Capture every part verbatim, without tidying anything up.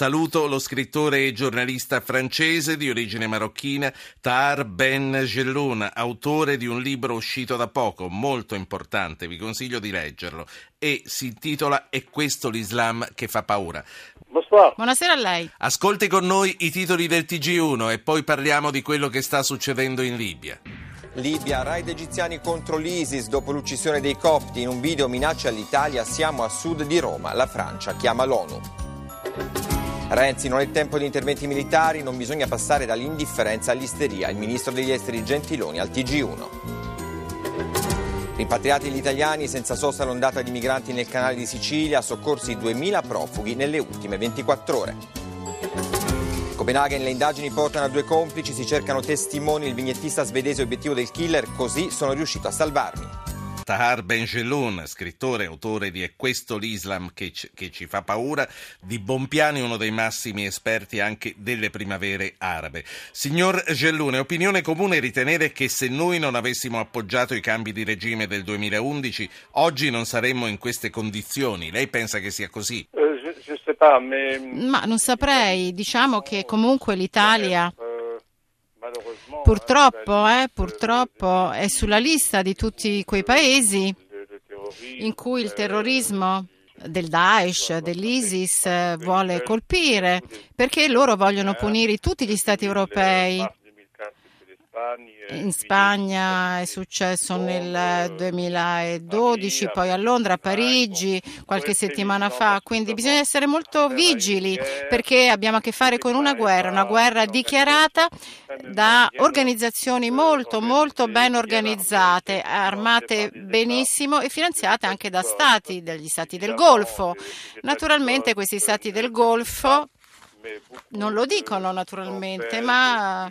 Saluto lo scrittore e giornalista francese di origine marocchina Tahar Ben Jelloun, autore di un libro uscito da poco, molto importante, vi consiglio di leggerlo, e si intitola "E' questo l'Islam che fa paura". Buonasera a lei. Ascolti con noi i titoli del T G uno e poi parliamo di quello che sta succedendo in Libia. Libia, raid egiziani contro l'ISIS dopo l'uccisione dei copti. In un video minaccia l'Italia, siamo a sud di Roma, la Francia chiama l'ONU. Renzi, non è tempo di interventi militari, non bisogna passare dall'indifferenza all'isteria. Il ministro degli esteri Gentiloni al T G uno. Rimpatriati gli italiani, senza sosta l'ondata di migranti nel canale di Sicilia, soccorsi duemila profughi nelle ultime ventiquattro ore. Copenaghen, le indagini portano a due complici, si cercano testimoni, il vignettista svedese obiettivo del killer, così sono riuscito a salvarmi. Tahar Ben Jelloun, scrittore e autore di "È questo l'Islam che ci, che ci fa paura", di Bompiani, uno dei massimi esperti anche delle primavere arabe. Signor Jelloun, è opinione comune ritenere che se noi non avessimo appoggiato i cambi di regime del duemilaundici, oggi non saremmo in queste condizioni. Lei pensa che sia così? Ma non saprei, diciamo che comunque l'Italia... Purtroppo, eh, purtroppo è sulla lista di tutti quei paesi in cui il terrorismo del Daesh, dell'ISIS vuole colpire, perché loro vogliono punire tutti gli Stati europei. In Spagna è successo nel duemiladodici, poi a Londra, a Parigi, qualche settimana fa. Quindi bisogna essere molto vigili, perché abbiamo a che fare con una guerra, una guerra dichiarata da organizzazioni molto molto ben organizzate, armate benissimo e finanziate anche da stati, dagli stati del Golfo. Naturalmente questi stati del Golfo non lo dicono naturalmente, ma...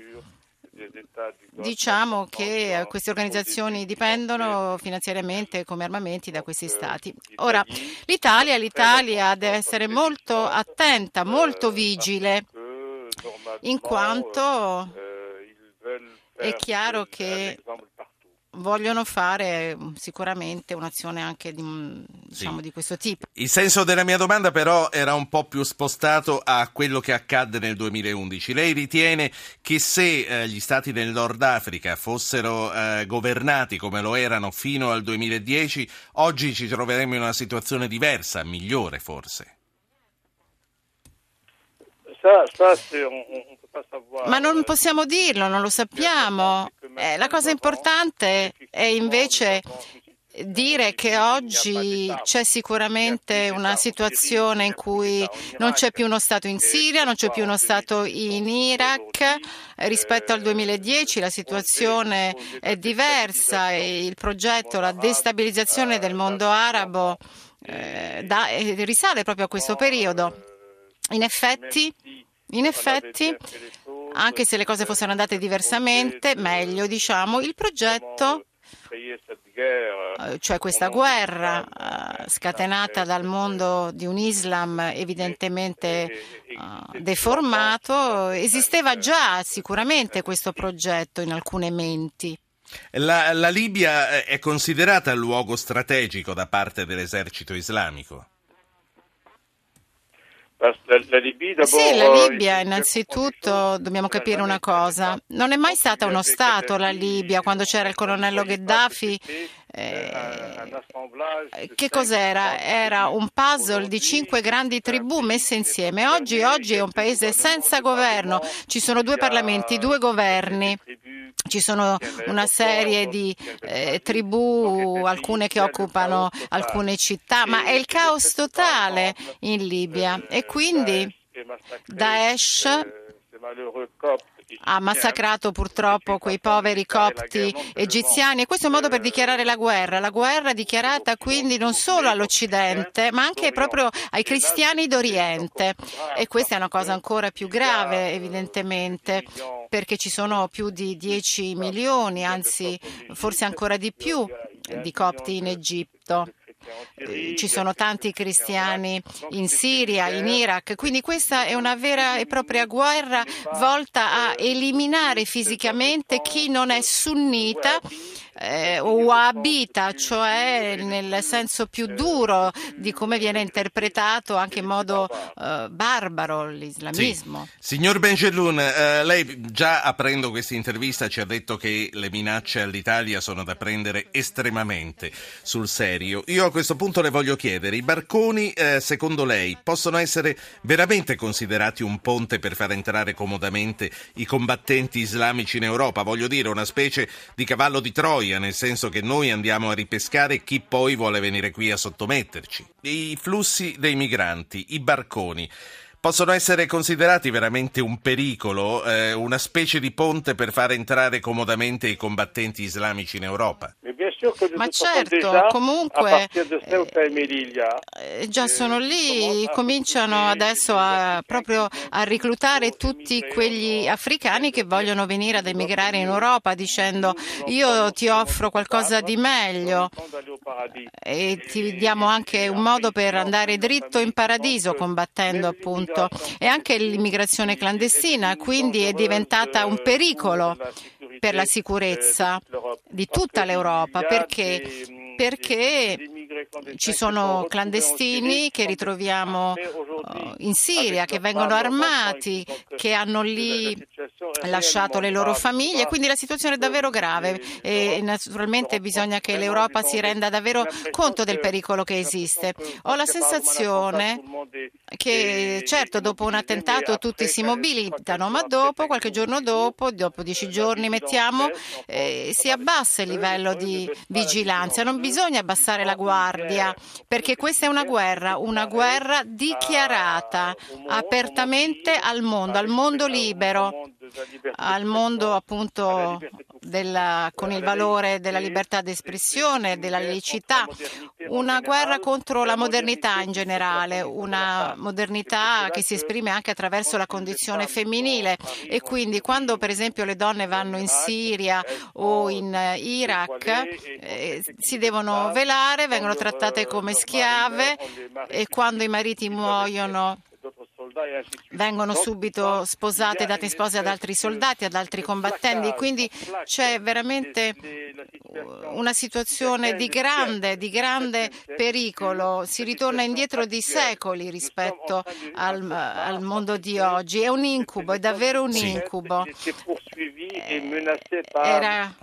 diciamo che queste organizzazioni dipendono finanziariamente come armamenti da questi stati. Ora, l'Italia, l'Italia deve essere molto attenta, molto vigile, in quanto è chiaro che vogliono fare sicuramente un'azione anche di, diciamo, sì. di questo tipo. Il senso della mia domanda però era un po' più spostato a quello che accadde nel duemilaundici. Lei ritiene che se eh, gli stati del Nord Africa fossero eh, governati come lo erano fino al duemiladieci, oggi ci troveremmo in una situazione diversa, migliore forse? Ma non possiamo dirlo, non lo sappiamo. Eh, la cosa importante è invece dire che oggi c'è sicuramente una situazione in cui non c'è più uno Stato in Siria, non c'è più uno Stato in Iraq. Rispetto al duemiladieci la situazione è diversa e il progetto, la destabilizzazione del mondo arabo eh, da, risale proprio a questo periodo. In effetti, in effetti, anche se le cose fossero andate diversamente, meglio diciamo, il progetto, cioè questa guerra scatenata dal mondo di un Islam evidentemente deformato, esisteva già sicuramente questo progetto in alcune menti. La, la Libia è considerata luogo strategico da parte dell'esercito islamico? Sì, la Libia innanzitutto dobbiamo capire una cosa, non è mai stata uno Stato la Libia. Quando c'era il colonnello Gheddafi, eh, che cos'era? Era un puzzle di cinque grandi tribù messe insieme. Oggi, oggi è un paese senza governo, ci sono due parlamenti, due governi. Ci sono una serie di eh, tribù, alcune che occupano alcune città, ma è il caos totale in Libia e quindi Daesh ha massacrato purtroppo quei poveri copti egiziani e questo è un modo per dichiarare la guerra, la guerra dichiarata quindi non solo all'Occidente ma anche proprio ai cristiani d'Oriente e questa è una cosa ancora più grave evidentemente perché ci sono più di dieci milioni, anzi forse ancora di più di copti in Egitto. eh, ci sono tanti cristiani in Siria, in Iraq, quindi questa è una vera e propria guerra volta a eliminare fisicamente chi non è sunnita eh, o wahhabita, cioè nel senso più duro di come viene interpretato anche in modo eh, barbaro l'islamismo. Sì. Signor Ben Jelloun, eh, lei già aprendo questa intervista ci ha detto che le minacce all'Italia sono da prendere estremamente sul serio. Io a questo punto le voglio chiedere, i barconi eh, secondo lei possono essere veramente considerati un ponte per far entrare comodamente i combattenti islamici in Europa? Voglio dire, una specie di cavallo di Troia, nel senso che noi andiamo a ripescare chi poi vuole venire qui a sottometterci. I flussi dei migranti, i barconi, possono essere considerati veramente un pericolo, eh, una specie di ponte per far entrare comodamente i combattenti islamici in Europa? Ma certo, comunque eh, già sono lì, cominciano adesso a, proprio a reclutare tutti quegli africani che vogliono venire ad emigrare in Europa dicendo io ti offro qualcosa di meglio e ti diamo anche un modo per andare dritto in paradiso combattendo appunto. E anche l'immigrazione clandestina quindi è diventata un pericolo per la sicurezza di tutta l'Europa, perché perché ci sono clandestini che ritroviamo in Siria, che vengono armati, che hanno lì lasciato le loro famiglie, quindi la situazione è davvero grave e naturalmente bisogna che l'Europa si renda davvero conto del pericolo che esiste. Ho la sensazione che certo dopo un attentato tutti si mobilitano, ma dopo, qualche giorno dopo, dopo dieci giorni mettiamo, eh, si abbassa il livello di vigilanza. Non bisogna abbassare la guardia, perché questa è una guerra, una guerra dichiarata apertamente al mondo, al mondo libero, al mondo appunto della, con il valore della libertà d'espressione, della laicità, una guerra contro la modernità in generale, una modernità che si esprime anche attraverso la condizione femminile. E quindi quando per esempio le donne vanno in Siria o in Iraq eh, si devono velare, vengono trattate come schiave e quando i mariti muoiono vengono subito sposate, date in spose ad altri soldati, ad altri combattenti, quindi c'è veramente una situazione di grande, di grande pericolo, si ritorna indietro di secoli rispetto al, al mondo di oggi, è un incubo, è davvero un incubo. Era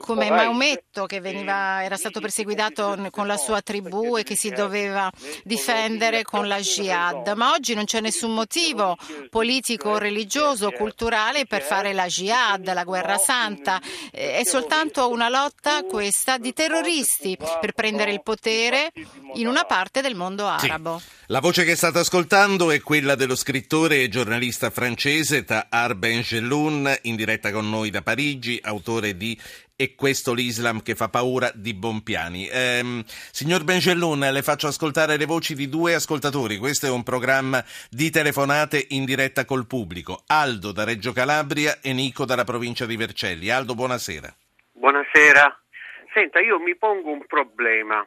come Maometto che veniva, era stato perseguitato con la sua tribù e che si doveva difendere con la jihad, ma oggi non c'è nessun motivo politico, religioso, culturale per fare la jihad, la guerra santa, è soltanto una lotta questa di terroristi per prendere il potere in una parte del mondo arabo. Sì. La voce che state ascoltando è quella dello scrittore e giornalista francese Tahar Ben Jelloun, in diretta con noi da Parigi, autore di E' questo l'Islam che fa paura di Bompiani. Eh, signor Ben Jelloun, le faccio ascoltare le voci di due ascoltatori. Questo è un programma di telefonate in diretta col pubblico. Aldo da Reggio Calabria e Nico dalla provincia di Vercelli. Aldo, buonasera. Buonasera. Senta, io mi pongo un problema.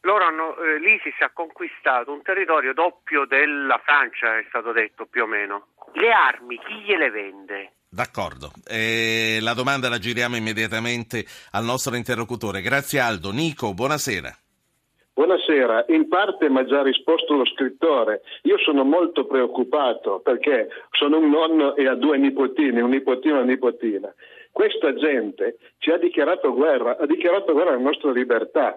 Loro hanno, eh, l'ISIS ha conquistato un territorio doppio della Francia, è stato detto più o meno. Le armi, chi gliele vende? D'accordo, eh, la domanda la giriamo immediatamente al nostro interlocutore. Grazie Aldo. Nico, buonasera. Buonasera, in parte mi ha già risposto lo scrittore. Io sono molto preoccupato perché sono un nonno e ho due nipotini, un nipotino e una nipotina. Questa gente ci ha dichiarato guerra, ha dichiarato guerra alla nostra libertà.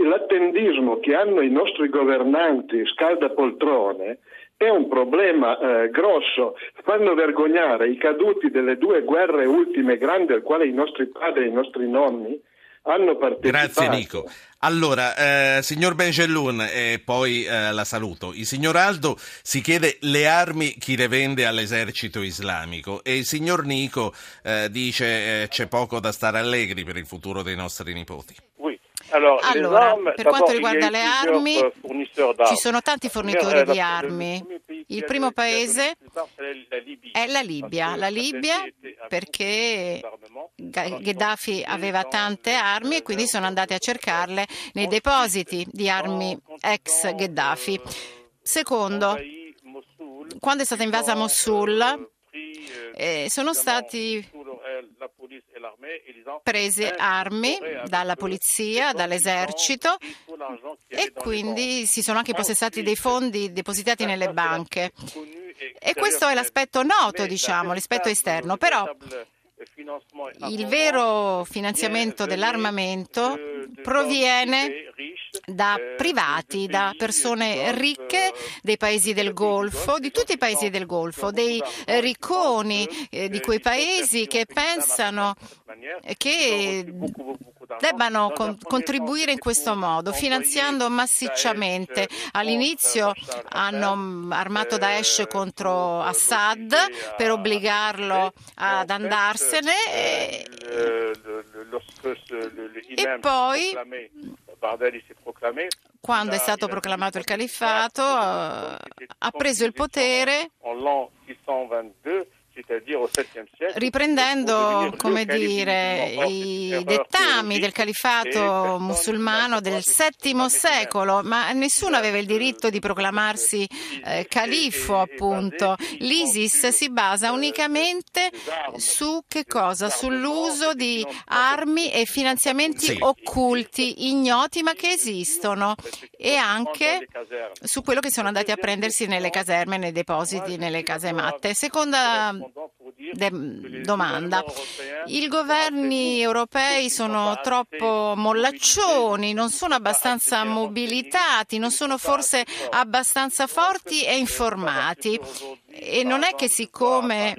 L'attendismo che hanno i nostri governanti scaldapoltrone è un problema eh, grosso, fanno vergognare i caduti delle due guerre ultime grandi al quale i nostri padri e i nostri nonni hanno partecipato. Grazie Nico. Allora, eh, signor Ben Jelloun, e poi eh, la saluto. Il signor Aldo si chiede le armi chi le vende all'esercito islamico e il signor Nico eh, dice eh, c'è poco da stare allegri per il futuro dei nostri nipoti. Allora, per quanto riguarda le armi, ci sono tanti fornitori di armi. Il primo paese è la Libia, la Libia perché Gheddafi aveva tante armi e quindi sono andati a cercarle nei depositi di armi ex Gheddafi. Secondo, quando è stata invasa Mosul, eh, sono stati prese armi dalla polizia, dall'esercito e quindi si sono anche impossessati dei fondi depositati nelle banche. E questo è l'aspetto noto, diciamo, l'aspetto esterno. Però il vero finanziamento dell'armamento proviene da privati, da persone ricche dei paesi del Golfo, di tutti i paesi del Golfo, dei ricconi di quei paesi che pensano che debbano con- contribuire in questo modo, finanziando massicciamente. All'inizio hanno armato Daesh contro Assad per obbligarlo ad andarsene e, e poi, quando è stato proclamato il califfato, ha preso il potere riprendendo, come dire, i dettami del califfato musulmano del settimo secolo, ma nessuno aveva il diritto di proclamarsi eh, califfo, appunto. L'ISIS si basa unicamente su che cosa? Sull'uso di armi e finanziamenti sì. occulti, ignoti, ma che esistono, e anche su quello che sono andati a prendersi nelle caserme, nei depositi, nelle casematte. Seconda De- domanda. I governi europei sono troppo mollaccioni, non sono abbastanza mobilitati, non sono forse abbastanza forti e informati. E non è che siccome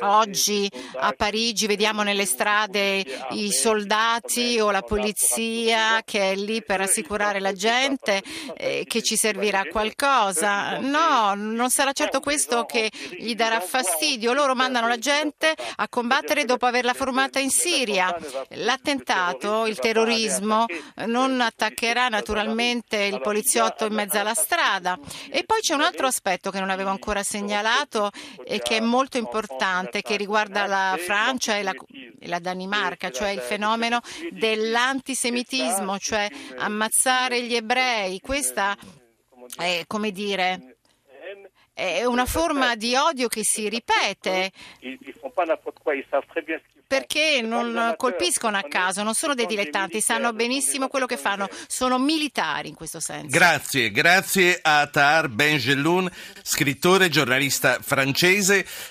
oggi a Parigi vediamo nelle strade i soldati o la polizia che è lì per assicurare la gente eh, che ci servirà qualcosa. No, non sarà certo questo che gli darà fastidio. Loro mandano la gente a combattere dopo averla formata in Siria. L'attentato, il terrorismo, non attaccherà naturalmente il poliziotto in mezzo alla strada. E poi c'è un altro aspetto che non avevo ancora segnalato e che è molto importante, che riguarda la Francia e la, e la Danimarca, cioè il fenomeno dell'antisemitismo, cioè ammazzare gli ebrei. Questa è, come dire, è una forma di odio che si ripete, perché non colpiscono a caso, non sono dei dilettanti, sanno benissimo quello che fanno, sono militari in questo senso. Grazie, grazie a Tahar Ben Jelloun, scrittore, giornalista francese.